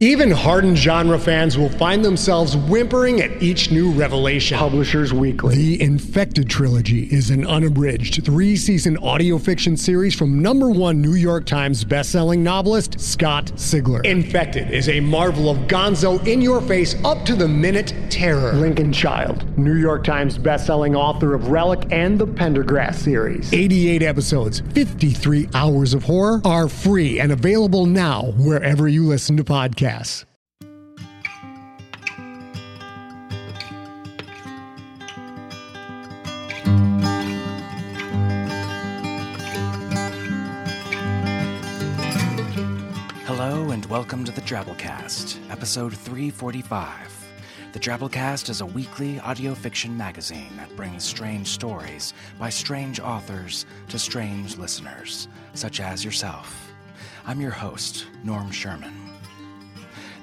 Even hardened genre fans will find themselves whimpering at each new revelation. Publishers Weekly. The Infected Trilogy is an unabridged 3-season audio fiction series from #1 New York Times bestselling novelist Scott Sigler. Infected is a marvel of gonzo in-your-face, up-to-the-minute terror. Lincoln Child, New York Times bestselling author of Relic and the Pendergrass series. 88 episodes, 53 hours of horror are free and available now wherever you listen to podcasts. Hello and welcome to The Drabblecast, episode 345. The Drabblecast is a weekly audio fiction magazine that brings strange stories by strange authors to strange listeners, such as yourself. I'm your host, Norm Sherman.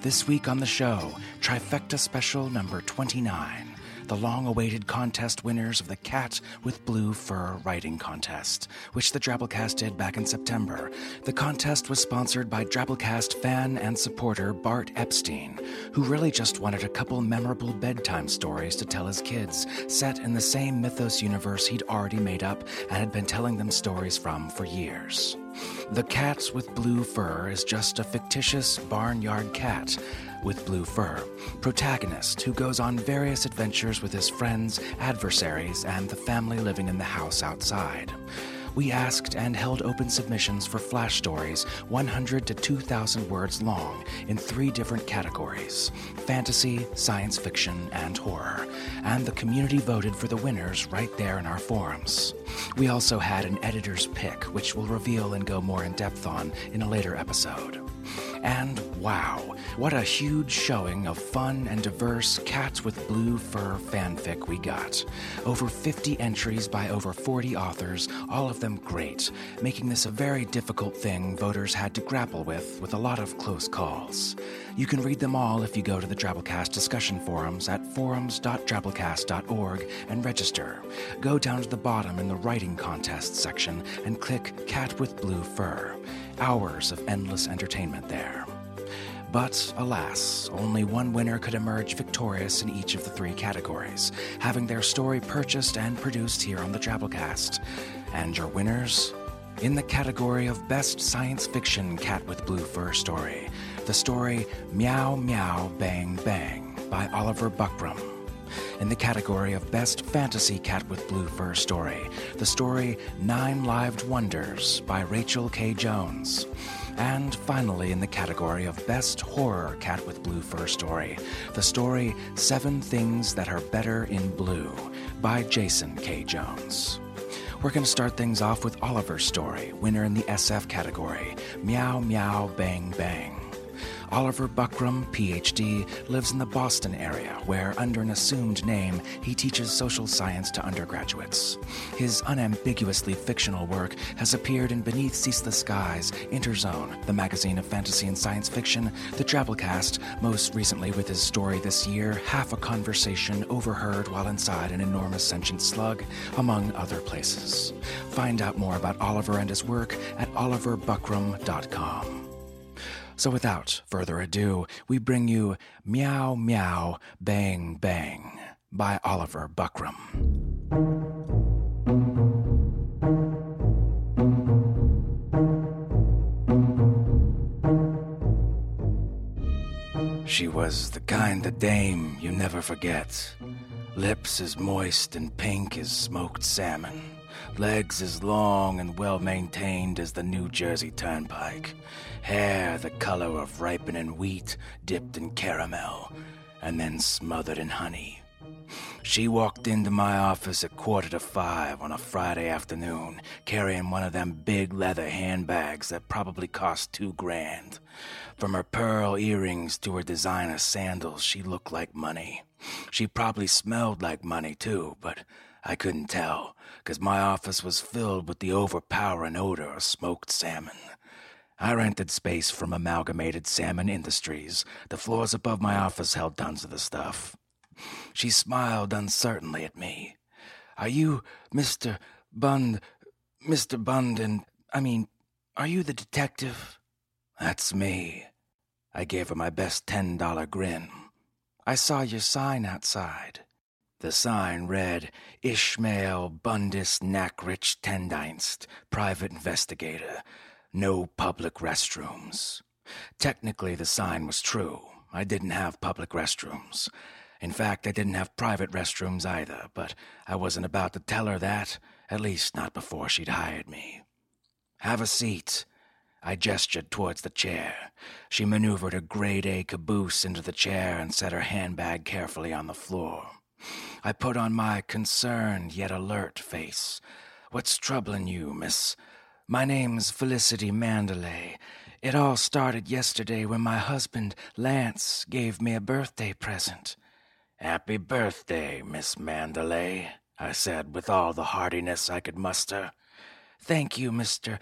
This week on the show, Trifecta Special number 29, the long-awaited contest winners of the Cat with Blue Fur Writing Contest, which the Drabblecast did back in September. The contest was sponsored by Drabblecast fan and supporter Bart Epstein, who really just wanted a couple memorable bedtime stories to tell his kids, set in the same mythos universe he'd already made up and had been telling them stories from for years. The Cat with Blue Fur is just a fictitious barnyard cat with blue fur, protagonist who goes on various adventures with his friends, adversaries, and the family living in the house outside. We asked and held open submissions for flash stories 100 to 2,000 words long in 3 different categories: fantasy, science fiction, and horror. And the community voted for the winners right there in our forums. We also had an editor's pick, which we'll reveal and go more in depth on in a later episode. And wow, what a huge showing of fun and diverse Cats with Blue Fur fanfic we got. Over 50 entries by over 40 authors, all of them great, making this a very difficult thing voters had to grapple with a lot of close calls. You can read them all if you go to the Drabblecast discussion forums at forums.drabblecast.org and register. Go down to the bottom in the writing contest section and click Cat with Blue Fur. Hours of endless entertainment there. But alas, only one winner could emerge victorious in each of the 3 categories, having their story purchased and produced here on the Drabblecast. And your winners? In the category of Best Science Fiction Cat with Blue Fur Story, the story Meow Meow Bang Bang by Oliver Buckram. In the category of Best Fantasy Cat with Blue Fur Story, the story 9 Lived Wonders by Rachel K. Jones. And finally, in the category of Best Horror Cat with Blue Fur Story, the story 7 Things That Are Better in Blue by Jason K. Jones. We're going to start things off with Oliver's story, winner in the SF category, Meow Meow Bang Bang. Oliver Buckram, PhD, lives in the Boston area, where, under an assumed name, he teaches social science to undergraduates. His unambiguously fictional work has appeared in Beneath Ceaseless Skies, Interzone, the magazine of fantasy and science fiction, the Drabblecast, most recently with his story this year, Half a Conversation Overheard While Inside an Enormous Sentient Slug, among other places. Find out more about Oliver and his work at OliverBuckram.com. So without further ado, we bring you Meow Meow Bang Bang by Oliver Buckram. She was the kind of dame you never forget. Lips as moist and pink as smoked salmon. Legs as long and well-maintained as the New Jersey Turnpike. Hair the color of ripening wheat dipped in caramel and then smothered in honey. She walked into my office at 4:45 on a Friday afternoon, carrying one of them big leather handbags that probably cost $2,000. From her pearl earrings to her designer sandals, she looked like money. She probably smelled like money, too, but I couldn't tell, 'cause my office was filled with the overpowering odor of smoked salmon. I rented space from Amalgamated Salmon Industries. The floors above my office held tons of the stuff. She smiled uncertainly at me. "Are you are you the detective?" "That's me." I gave her my best $10 grin. "I saw your sign outside." The sign read, "Ishmael Bundesnachrichtendienst, private investigator. No public restrooms." Technically, the sign was true. I didn't have public restrooms. In fact, I didn't have private restrooms either, but I wasn't about to tell her that, at least not before she'd hired me. "Have a seat." I gestured towards the chair. She maneuvered a grade A caboose into the chair and set her handbag carefully on the floor. I put on my concerned yet alert face. "What's troubling you, miss?" "My name's Felicity Mandalay. It all started yesterday when my husband, Lance, gave me a birthday present." "Happy birthday, Miss Mandalay," I said with all the heartiness I could muster. "Thank you, Mr.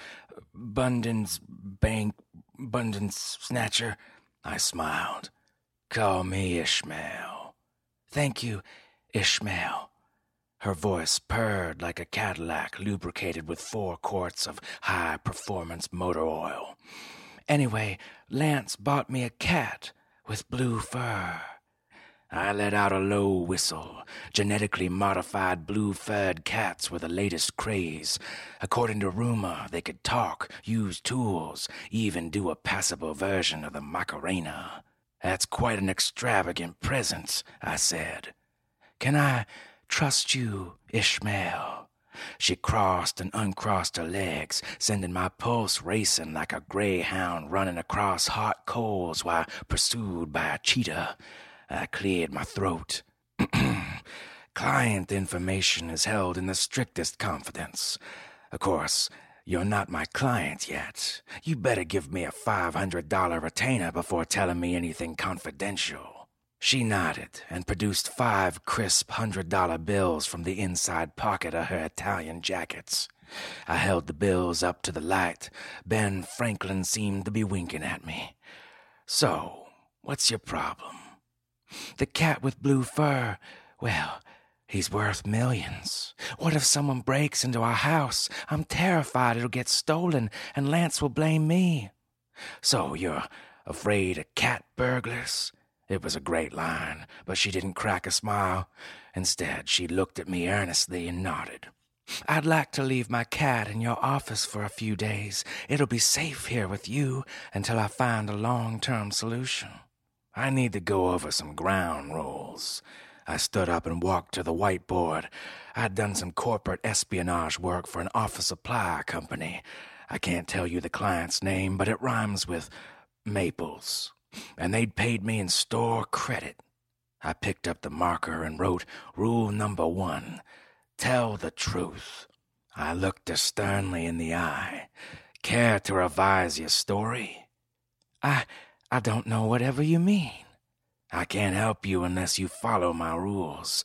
Bundensnatcher," I smiled. "Call me Ishmael." "Thank you, Ishmael." Her voice purred like a Cadillac lubricated with 4 quarts of high-performance motor oil. "Anyway, Lance bought me a cat with blue fur." I let out a low whistle. Genetically modified blue-furred cats were the latest craze. According to rumor, they could talk, use tools, even do a passable version of the Macarena. "That's quite an extravagant present," I said. "Can I trust you, Ishmael?" She crossed and uncrossed her legs, sending my pulse racing like a greyhound running across hot coals while pursued by a cheetah. I cleared my throat. "Client information is held in the strictest confidence. Of course, you're not my client yet. You better give me a $500 retainer before telling me anything confidential." She nodded and produced 5 crisp $100 bills from the inside pocket of her Italian jackets. I held the bills up to the light. Ben Franklin seemed to be winking at me. "So, what's your problem?" "The cat with blue fur, well, he's worth millions. What if someone breaks into our house? I'm terrified it'll get stolen and Lance will blame me." "So you're afraid of cat burglars?" It was a great line, but she didn't crack a smile. Instead, she looked at me earnestly and nodded. "I'd like to leave my cat in your office for a few days. It'll be safe here with you until I find a long-term solution." "I need to go over some ground rules." I stood up and walked to the whiteboard. I'd done some corporate espionage work for an office supply company. I can't tell you the client's name, but it rhymes with Maples. And they'd paid me in store credit. I picked up the marker and wrote, Rule number 1, tell the truth. I looked her sternly in the eye. "Care to revise your story?" I don't know whatever you mean." "I can't help you unless you follow my rules."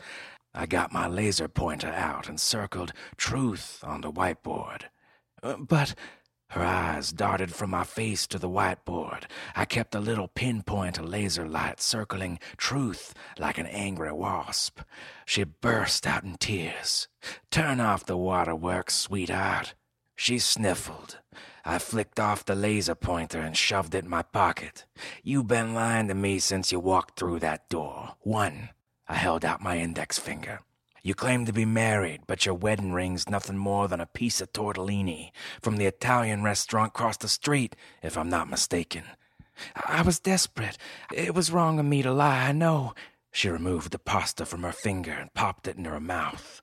I got my laser pointer out and circled truth on the whiteboard. "But..." Her eyes darted from my face to the whiteboard. I kept a little pinpoint of laser light circling truth like an angry wasp. She burst out in tears. "Turn off the waterworks, sweetheart." She sniffled. I flicked off the laser pointer and shoved it in my pocket. You've been lying to me since you walked through that door. One. I held out my index finger. You claim to be married, but your wedding ring's nothing more than a piece of tortellini from the Italian restaurant across the street, if I'm not mistaken. I was desperate. It was wrong of me to lie, I know. She removed the pasta from her finger and popped it into her mouth.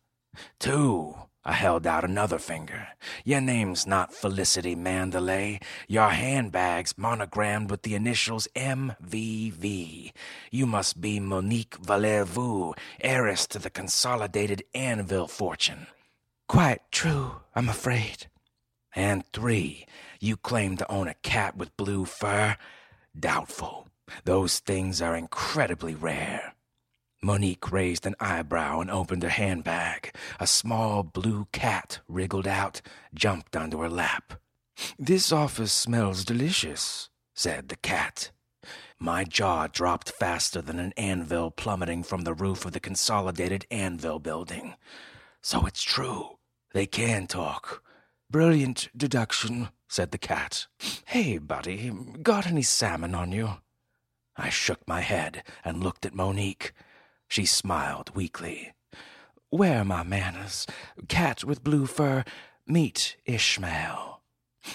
Two. I held out another finger. Your name's not Felicity Mandalay. Your handbag's monogrammed with the initials MVV. You must be Monique Valervu, heiress to the Consolidated Anvil fortune. Quite true, I'm afraid. And three, you claim to own a cat with blue fur? Doubtful. Those things are incredibly rare. Monique raised an eyebrow and opened her handbag. A small blue cat wriggled out, jumped onto her lap. "This office smells delicious," said the cat. My jaw dropped faster than an anvil plummeting from the roof of the Consolidated Anvil building. So it's true. They can talk. "Brilliant deduction," said the cat. "Hey, buddy, got any salmon on you?" I shook my head and looked at Monique. She smiled weakly. Where are my manners? Cat with blue fur, meet Ishmael.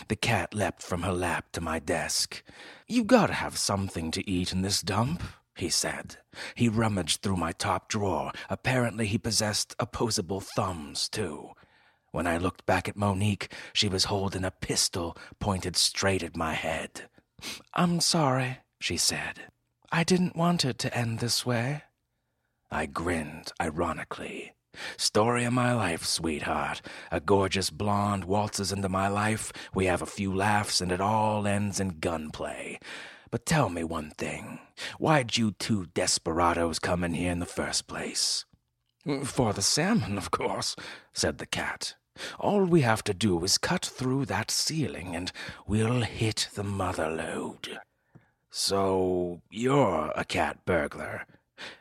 The cat leapt from her lap to my desk. You gotta have something to eat in this dump, he said. He rummaged through my top drawer. Apparently he possessed opposable thumbs, too. When I looked back at Monique, she was holding a pistol pointed straight at my head. I'm sorry, she said. I didn't want it to end this way. I grinned ironically. Story of my life, sweetheart. A gorgeous blonde waltzes into my life. We have a few laughs, and it all ends in gunplay. But tell me one thing. Why'd you two desperados come in here in the first place? For the salmon, of course, said the cat. All we have to do is cut through that ceiling, and we'll hit the mother lode. So you're a cat burglar.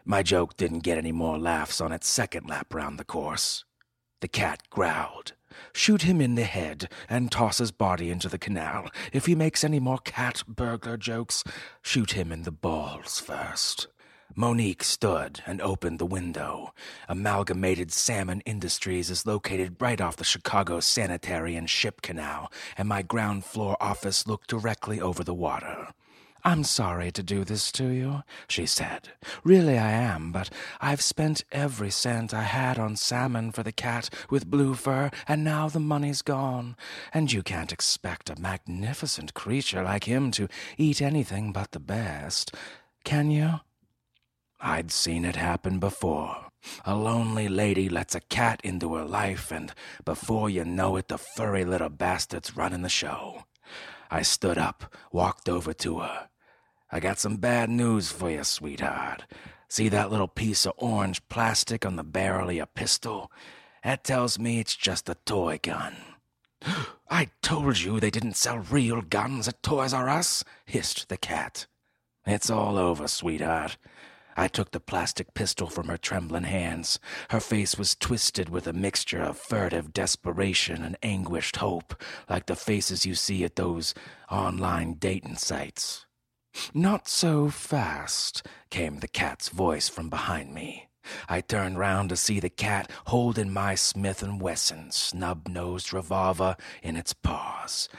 My joke didn't get any more laughs on its second lap round the course. The cat growled. Shoot him in the head and toss his body into the canal. If he makes any more cat burglar jokes, shoot him in the balls first. Monique stood and opened the window. Amalgamated Salmon Industries is located right off the Chicago Sanitary and Ship Canal, and my ground floor office looked directly over the water. I'm sorry to do this to you, she said. Really I am, but I've spent every cent I had on salmon for the cat with blue fur, and now the money's gone. And you can't expect a magnificent creature like him to eat anything but the best, can you? I'd seen it happen before. A lonely lady lets a cat into her life, and before you know it, the furry little bastard's running the show. I stood up, walked over to her. I got some bad news for you, sweetheart. See that little piece of orange plastic on the barrel of your pistol? That tells me it's just a toy gun. I told you they didn't sell real guns at Toys R Us, hissed the cat. It's all over, sweetheart. I took the plastic pistol from her trembling hands. Her face was twisted with a mixture of furtive desperation and anguished hope, like the faces you see at those online dating sites. Not so fast, came the cat's voice from behind me. I turned round to see the cat holding my Smith & Wesson snub-nosed revolver in its paws.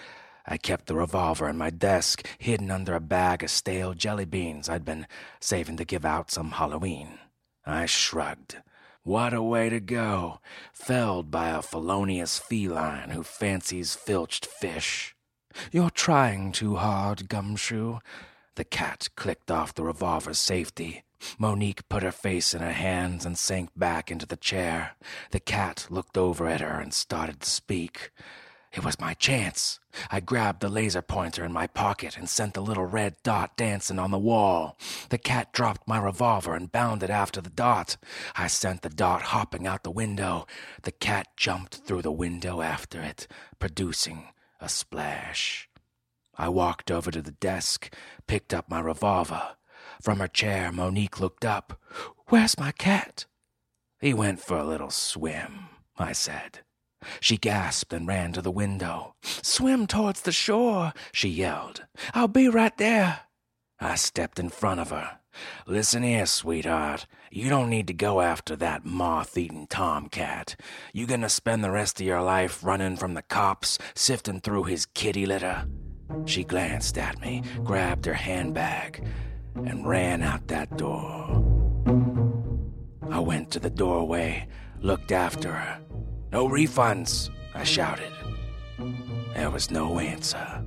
I kept the revolver in my desk, hidden under a bag of stale jelly beans I'd been saving to give out some Halloween. I shrugged. What a way to go, felled by a felonious feline who fancies filched fish. You're trying too hard, Gumshoe. The cat clicked off the revolver's safety. Monique put her face in her hands and sank back into the chair. The cat looked over at her and started to speak. It was my chance. I grabbed the laser pointer in my pocket and sent the little red dot dancing on the wall. The cat dropped my revolver and bounded after the dot. I sent the dot hopping out the window. The cat jumped through the window after it, producing a splash. I walked over to the desk, picked up my revolver. From her chair, Monique looked up. Where's my cat? He went for a little swim, I said. She gasped and ran to the window. "Swim towards the shore," she yelled. "I'll be right there." I stepped in front of her. "Listen here, sweetheart. You don't need to go after that moth-eaten tomcat. You gonna spend the rest of your life running from the cops, sifting through his kitty litter?" She glanced at me, grabbed her handbag, and ran out that door. I went to the doorway, looked after her. "No refunds," I shouted. There was no answer.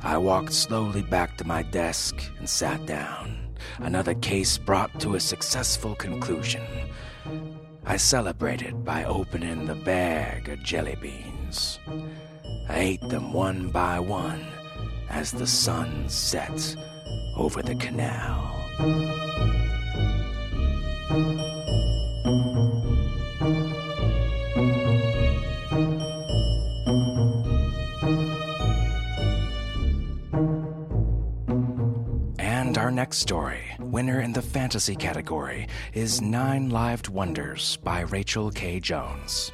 I walked slowly back to my desk and sat down. Another case brought to a successful conclusion. I celebrated by opening the bag of jelly beans. I ate them one by one as the sun set over the canal. And our next story, winner in the fantasy category, is Nine Lived Wonders by Rachel K. Jones.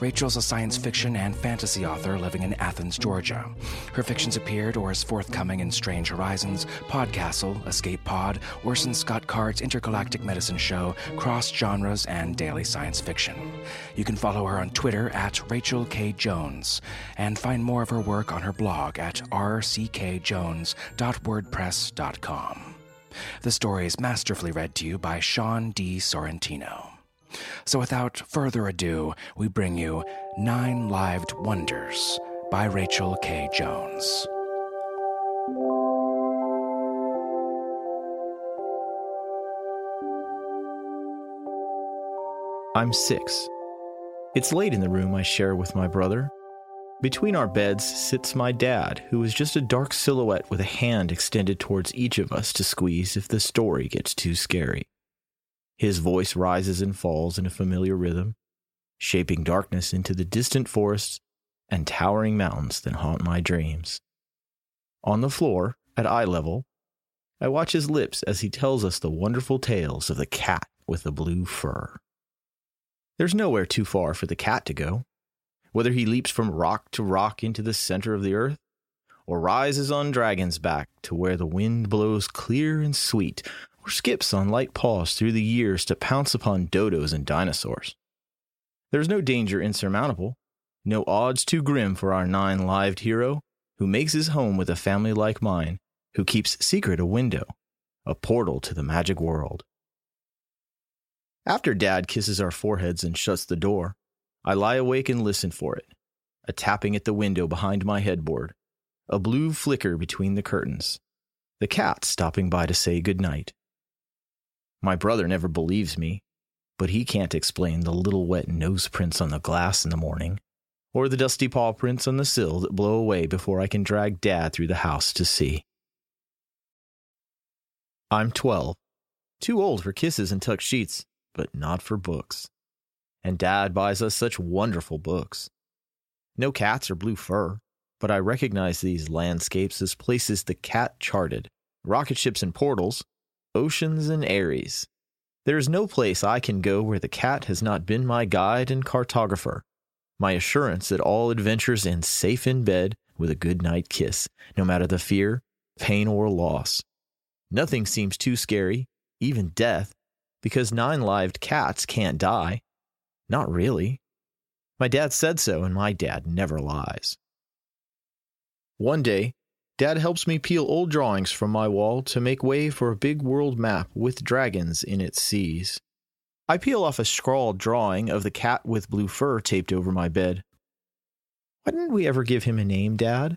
Rachel's a science fiction and fantasy author living in Athens, Georgia. Her fictions appeared or is forthcoming in Strange Horizons, PodCastle, Escape Pod, Orson Scott Card's Intergalactic Medicine Show, Cross Genres, and Daily Science Fiction. You can follow her on Twitter at Rachel K. Jones and find more of her work on her blog at rckjones.wordpress.com. The story is masterfully read to you by Sean D. Sorrentino. So without further ado, we bring you Nine Lived Wonders by Rachel K. Jones. I'm 6. It's late in the room I share with my brother. Between our beds sits my dad, who is just a dark silhouette with a hand extended towards each of us to squeeze if the story gets too scary. His voice rises and falls in a familiar rhythm, shaping darkness into the distant forests and towering mountains that haunt my dreams. On the floor, at eye level, I watch his lips as he tells us the wonderful tales of the cat with the blue fur. There's nowhere too far for the cat to go. Whether he leaps from rock to rock into the center of the earth, or rises on dragon's back to where the wind blows clear and sweet, or skips on light paws through the years to pounce upon dodos and dinosaurs. There's no danger insurmountable, no odds too grim for our nine-lived hero, who makes his home with a family like mine, who keeps secret a window, a portal to the magic world. After Dad kisses our foreheads and shuts the door, I lie awake and listen for it, a tapping at the window behind my headboard, a blue flicker between the curtains, the cat stopping by to say goodnight. My brother never believes me, but he can't explain the little wet nose prints on the glass in the morning, or the dusty paw prints on the sill that blow away before I can drag Dad through the house to see. I'm 12, too old for kisses and tuck sheets, but not for books. And Dad buys us such wonderful books. No cats or blue fur, but I recognize these landscapes as places the cat charted, rocket ships and portals, oceans and aeries. There is no place I can go where the cat has not been my guide and cartographer, my assurance that all adventures end safe in bed with a good night kiss, no matter the fear, pain, or loss. Nothing seems too scary, even death, because nine-lived cats can't die. Not really. My dad said so, and my dad never lies. One day, Dad helps me peel old drawings from my wall to make way for a big world map with dragons in its seas. I peel off a scrawled drawing of the cat with blue fur taped over my bed. Why didn't we ever give him a name, Dad?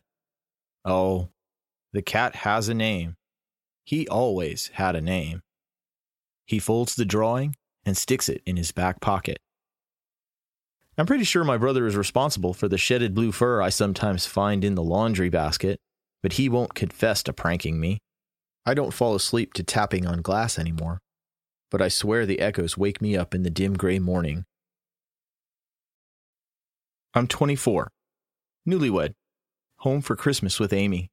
Oh, the cat has a name. He always had a name. He folds the drawing and sticks it in his back pocket. I'm pretty sure my brother is responsible for the shedded blue fur I sometimes find in the laundry basket, but he won't confess to pranking me. I don't fall asleep to tapping on glass anymore, but I swear the echoes wake me up in the dim gray morning. I'm 24, newlywed, home for Christmas with Amy.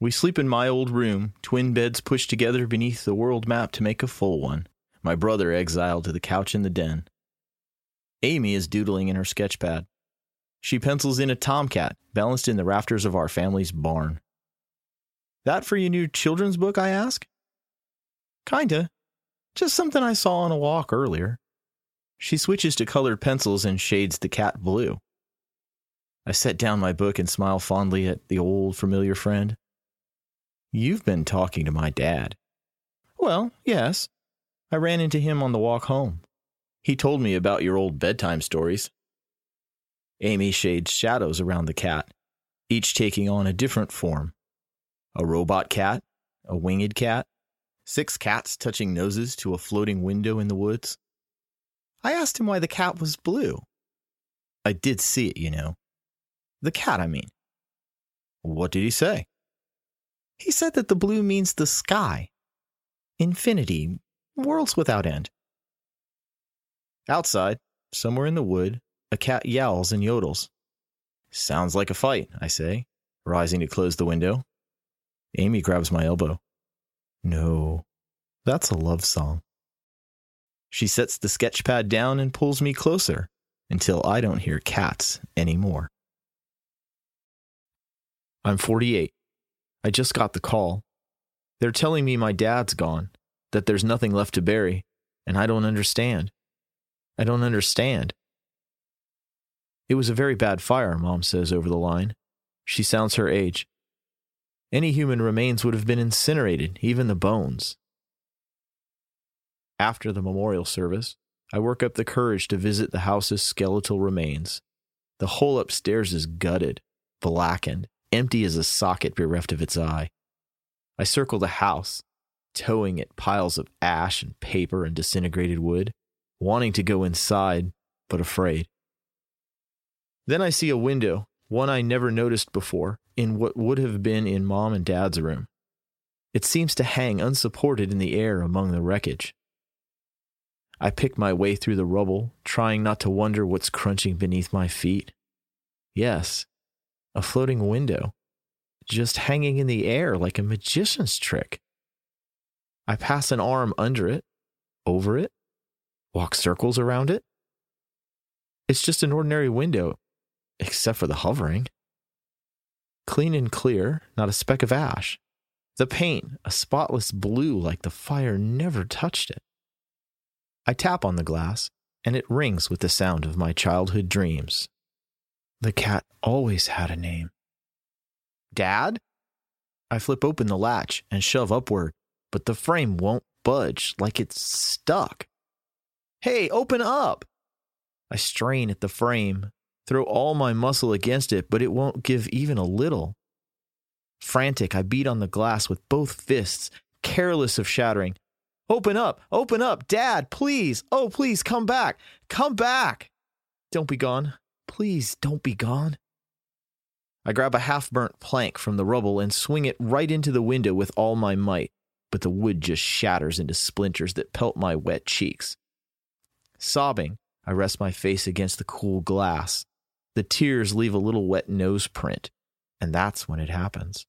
We sleep in my old room, twin beds pushed together beneath the world map to make a full one, my brother exiled to the couch in the den. Amy is doodling in her sketchpad. She pencils in a tomcat balanced in the rafters of our family's barn. That for your new children's book, I ask? Kinda. Just something I saw on a walk earlier. She switches to colored pencils and shades the cat blue. I set down my book and smile fondly at the old familiar friend. You've been talking to my dad. Well, yes. I ran into him on the walk home. He told me about your old bedtime stories. Amy shades shadows around the cat, each taking on a different form. A robot cat, a winged cat, 6 cats touching noses to a floating window in the woods. I asked him why the cat was blue. I did see it, you know. The cat, I mean. What did he say? He said that the blue means the sky. Infinity. Worlds without end. Outside, somewhere in the wood, a cat yowls and yodels. Sounds like a fight, I say, rising to close the window. Amy grabs my elbow. No, that's a love song. She sets the sketch pad down and pulls me closer until I don't hear cats anymore. I'm 48. I just got the call. They're telling me my dad's gone, that there's nothing left to bury, and I don't understand. I don't understand. It was a very bad fire, Mom says over the line. She sounds her age. Any human remains would have been incinerated, even the bones. After the memorial service, I work up the courage to visit the house's skeletal remains. The whole upstairs is gutted, blackened, empty as a socket bereft of its eye. I circle the house, towing at piles of ash and paper and disintegrated wood, wanting to go inside, but afraid. Then I see a window, one I never noticed before, in what would have been in Mom and Dad's room. It seems to hang unsupported in the air among the wreckage. I pick my way through the rubble, trying not to wonder what's crunching beneath my feet. Yes, a floating window, just hanging in the air like a magician's trick. I pass an arm under it, over it, walk circles around it. It's just an ordinary window, except for the hovering. Clean and clear, not a speck of ash. The paint, a spotless blue like the fire never touched it. I tap on the glass, and it rings with the sound of my childhood dreams. The cat always had a name. Dad? I flip open the latch and shove upward, but the frame won't budge, like it's stuck. Hey, open up! I strain at the frame, throw all my muscle against it, but it won't give even a little. Frantic, I beat on the glass with both fists, careless of shattering. Open up, Dad, please. Oh, please, come back. Come back. Don't be gone. Please don't be gone. I grab a half-burnt plank from the rubble and swing it right into the window with all my might, but the wood just shatters into splinters that pelt my wet cheeks. Sobbing, I rest my face against the cool glass. The tears leave a little wet nose print, and that's when it happens.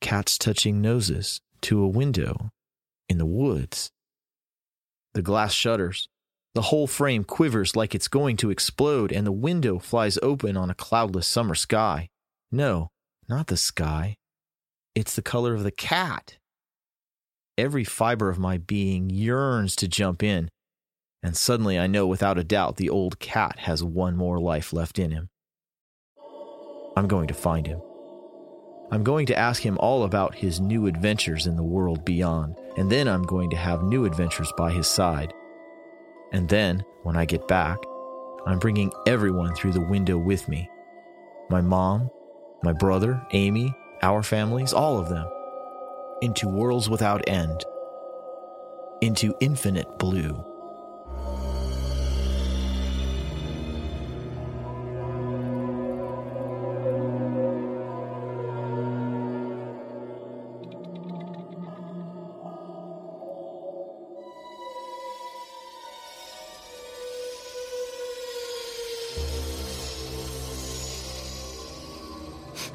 Cats touching noses to a window. In the woods. The glass shudders. The whole frame quivers like it's going to explode, and the window flies open on a cloudless summer sky. No, not the sky. It's the color of the cat. Every fiber of my being yearns to jump in, and suddenly I know without a doubt the old cat has one more life left in him. I'm going to find him. I'm going to ask him all about his new adventures in the world beyond, and then I'm going to have new adventures by his side. And then, when I get back, I'm bringing everyone through the window with me. My mom, my brother, Amy, our families, all of them. Into worlds without end. Into infinite blue.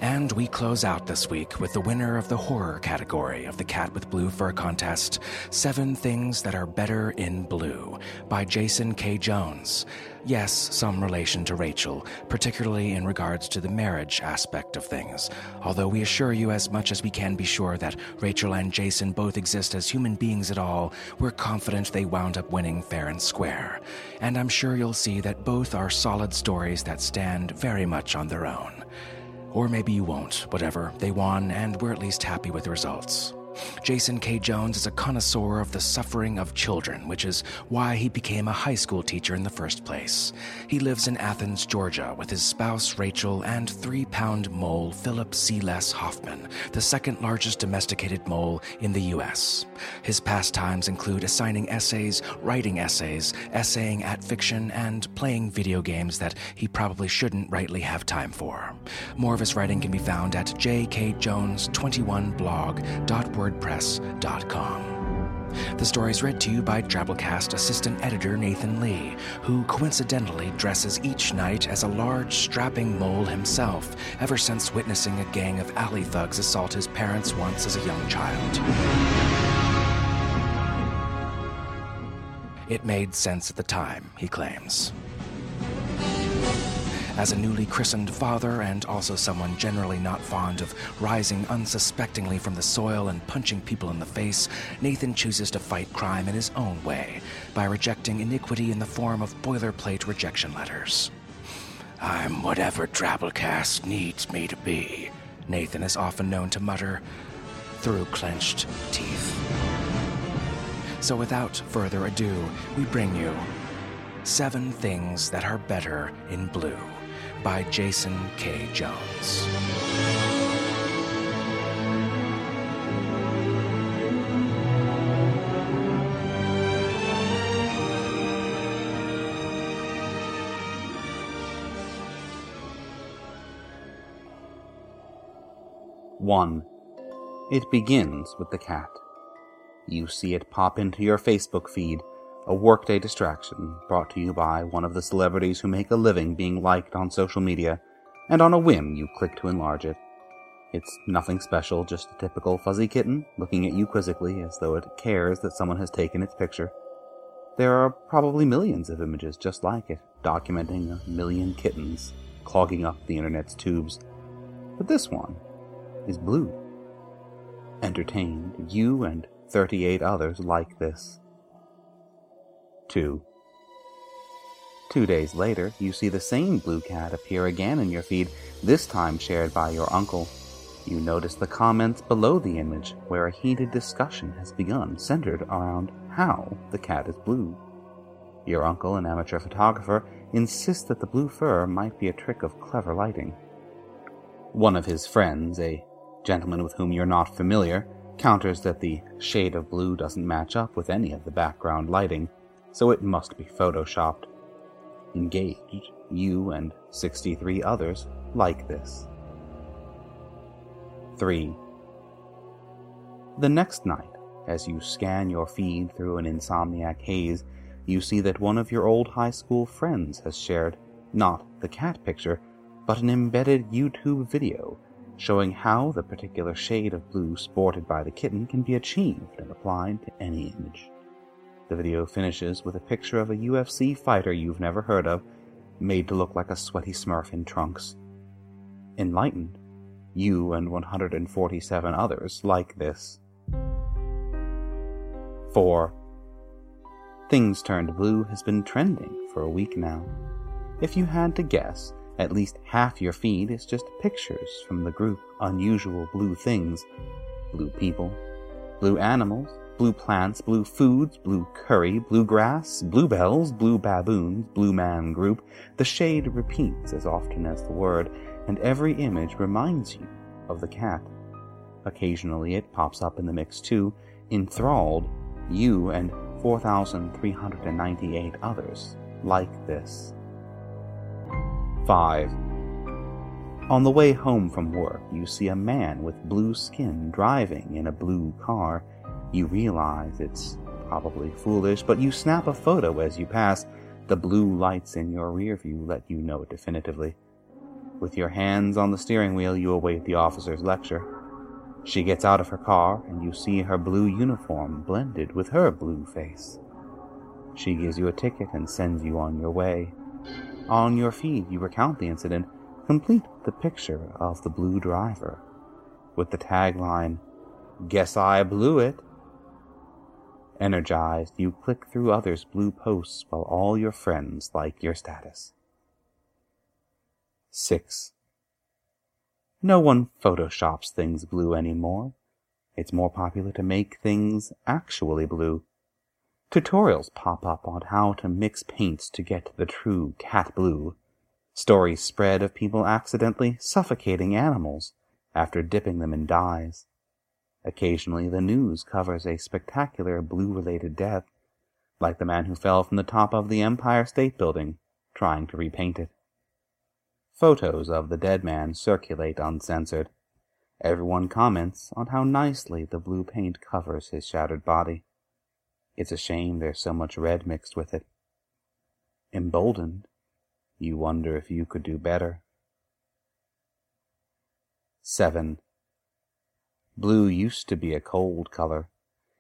And we close out this week with the winner of the horror category of the Cat with Blue Fur Contest, 7 Things That Are Better in Blue, by Jason K. Jones. Yes, some relation to Rachel, particularly in regards to the marriage aspect of things, although we assure you as much as we can be sure that Rachel and Jason both exist as human beings at all, we're confident they wound up winning fair and square. And I'm sure you'll see that both are solid stories that stand very much on their own. Or maybe you won't, whatever. They won, and we're at least happy with the results. Jason K. Jones is a connoisseur of the suffering of children, which is why he became a high school teacher in the first place. He lives in Athens, Georgia, with his spouse, Rachel, and 3-pound mole, Philip C. Les Hoffman, the second largest domesticated mole in the U.S. His pastimes include assigning essays, writing essays, essaying at fiction, and playing video games that he probably shouldn't rightly have time for. More of his writing can be found at jkjones21blog.wordpress.com. The story is read to you by Drabblecast assistant editor Nathan Lee, who coincidentally dresses each night as a large, strapping mole himself, ever since witnessing a gang of alley thugs assault his parents once as a young child. It made sense at the time, he claims. As a newly christened father, and also someone generally not fond of rising unsuspectingly from the soil and punching people in the face, Nathan chooses to fight crime in his own way, by rejecting iniquity in the form of boilerplate rejection letters. "I'm whatever Drabblecast needs me to be," Nathan is often known to mutter through clenched teeth. So without further ado, we bring you 7 Things That Are Better in Blue, by Jason K. Jones. One. It begins with the cat. You see it pop into your Facebook feed, a workday distraction brought to you by one of the celebrities who make a living being liked on social media, and on a whim you click to enlarge it. It's nothing special, just a typical fuzzy kitten looking at you quizzically as though it cares that someone has taken its picture. There are probably millions of images just like it, documenting a million kittens, clogging up the internet's tubes. But this one is blue. Entertained, you and 38 others like this. 2. 2 days later, you see the same blue cat appear again in your feed, this time shared by your uncle. You notice the comments below the image, where a heated discussion has begun, centered around how the cat is blue. Your uncle, an amateur photographer, insists that the blue fur might be a trick of clever lighting. One of his friends, a gentleman with whom you're not familiar, counters that the shade of blue doesn't match up with any of the background lighting, so it must be photoshopped. Engaged, you and 63 others like this. 3. The next night, as you scan your feed through an insomniac haze, you see that one of your old high school friends has shared, not the cat picture, but an embedded YouTube video showing how the particular shade of blue sported by the kitten can be achieved and applied to any image. The video finishes with a picture of a UFC fighter you've never heard of, made to look like a sweaty smurf in trunks. Enlightened, you and 147 others like this. 4. Things Turned Blue has been trending for a week now. If you had to guess, at least half your feed is just pictures from the group Unusual Blue Things. Blue people, blue animals, blue plants, blue foods, blue curry, blue grass, bluebells, blue baboons, blue man group. The shade repeats as often as the word, and every image reminds you of the cat. Occasionally it pops up in the mix too. Enthralled, you and 4,398 others like this. 5. On the way home from work, you see a man with blue skin driving in a blue car. You realize it's probably foolish, but you snap a photo as you pass. The blue lights in your rear view let you know definitively. With your hands on the steering wheel, you await the officer's lecture. She gets out of her car, and you see her blue uniform blended with her blue face. She gives you a ticket and sends you on your way. On your feed, you recount the incident, complete with the picture of the blue driver, with the tagline, "Guess I blew it." Energized, you click through others' blue posts while all your friends like your status. 6. No one photoshops things blue anymore. It's more popular to make things actually blue. Tutorials pop up on how to mix paints to get the true cat blue. Stories spread of people accidentally suffocating animals after dipping them in dyes. Occasionally, the news covers a spectacular blue-related death, like the man who fell from the top of the Empire State Building, trying to repaint it. Photos of the dead man circulate uncensored. Everyone comments on how nicely the blue paint covers his shattered body. It's a shame there's so much red mixed with it. Emboldened, you wonder if you could do better. 7. Blue used to be a cold color.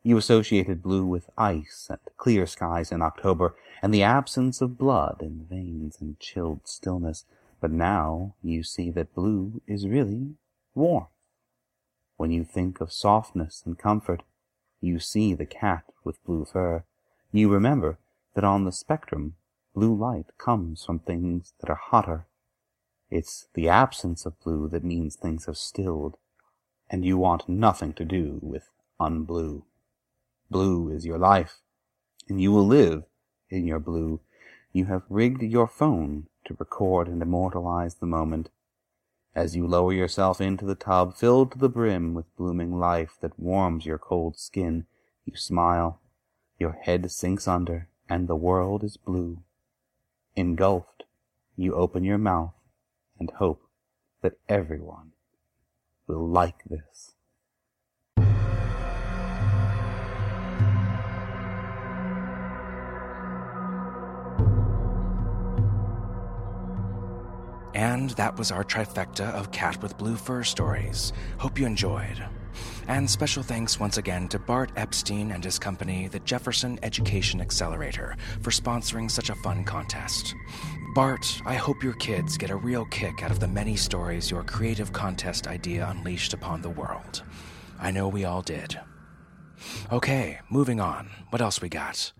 You associated blue with ice and clear skies in October, and the absence of blood in the veins and chilled stillness. But now you see that blue is really warmth. When you think of softness and comfort, you see the cat with blue fur. You remember that on the spectrum, blue light comes from things that are hotter. It's the absence of blue that means things have stilled, and you want nothing to do with unblue. Blue is your life, and you will live in your blue. You have rigged your phone to record and immortalize the moment. As you lower yourself into the tub, filled to the brim with blooming life that warms your cold skin, you smile. Your head sinks under, and the world is blue. Engulfed, you open your mouth and hope that everyone will like this. And that was our trifecta of Cat with Blue Fur stories. Hope you enjoyed. And special thanks once again to Bart Epstein and his company, the Jefferson Education Accelerator, for sponsoring such a fun contest. Bart, I hope your kids get a real kick out of the many stories your creative contest idea unleashed upon the world. I know we all did. Okay, moving on. What else we got?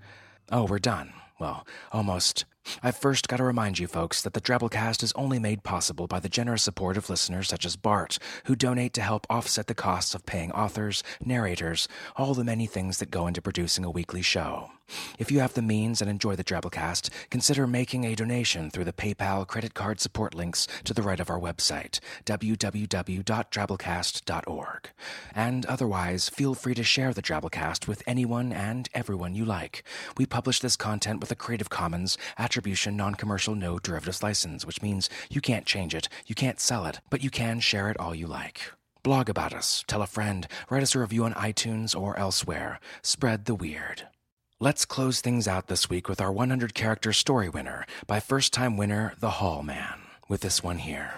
Oh, we're done. Well, almost. I've first got to remind you folks that the Drabblecast is only made possible by the generous support of listeners such as Bart, who donate to help offset the costs of paying authors, narrators, all the many things that go into producing a weekly show. If you have the means and enjoy the Drabblecast, consider making a donation through the PayPal credit card support links to the right of our website, www.drabblecast.org. And otherwise, feel free to share the Drabblecast with anyone and everyone you like. We publish this content with a Creative Commons Attribution Non-Commercial No Derivatives License, which means you can't change it, you can't sell it, but you can share it all you like. Blog about us, tell a friend, write us a review on iTunes or elsewhere. Spread the weird. Let's close things out this week with our 100-character story winner by first-time winner The Hall Man, with this one here.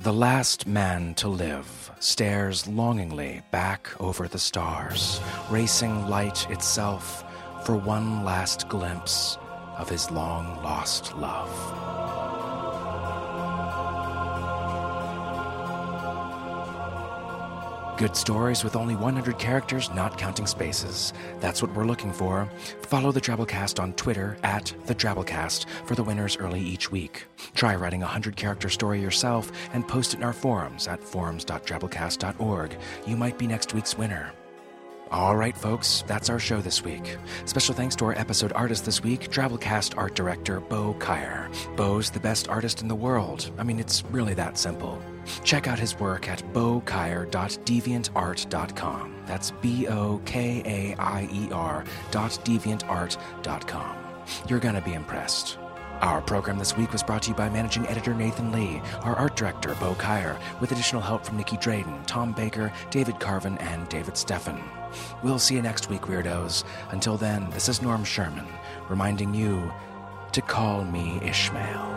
The last man to live stares longingly back over the stars, racing light itself for one last glimpse of his long-lost love. Good stories with only 100 characters, not counting spaces. That's what we're looking for. Follow the Drabblecast on Twitter @TheDrabblecast for the winners early each week. Try writing a 100-character story yourself and post it in our forums at forums.drabblecast.org. You might be next week's winner. All right, folks, that's our show this week. Special thanks to our episode artist this week, Drabblecast art director Bo Kayer. Bo's the best artist in the world. I mean, it's really that simple. Check out his work at bokayer.deviantart.com. That's BOKAIER.deviantart.com. You're going to be impressed. Our program this week was brought to you by managing editor Nathan Lee, our art director Bo Kayer, with additional help from Nikki Drayden, Tom Baker, David Carvin, and David Steffen. We'll see you next week, weirdos. Until then, this is Norm Sherman, reminding you to call me Ishmael.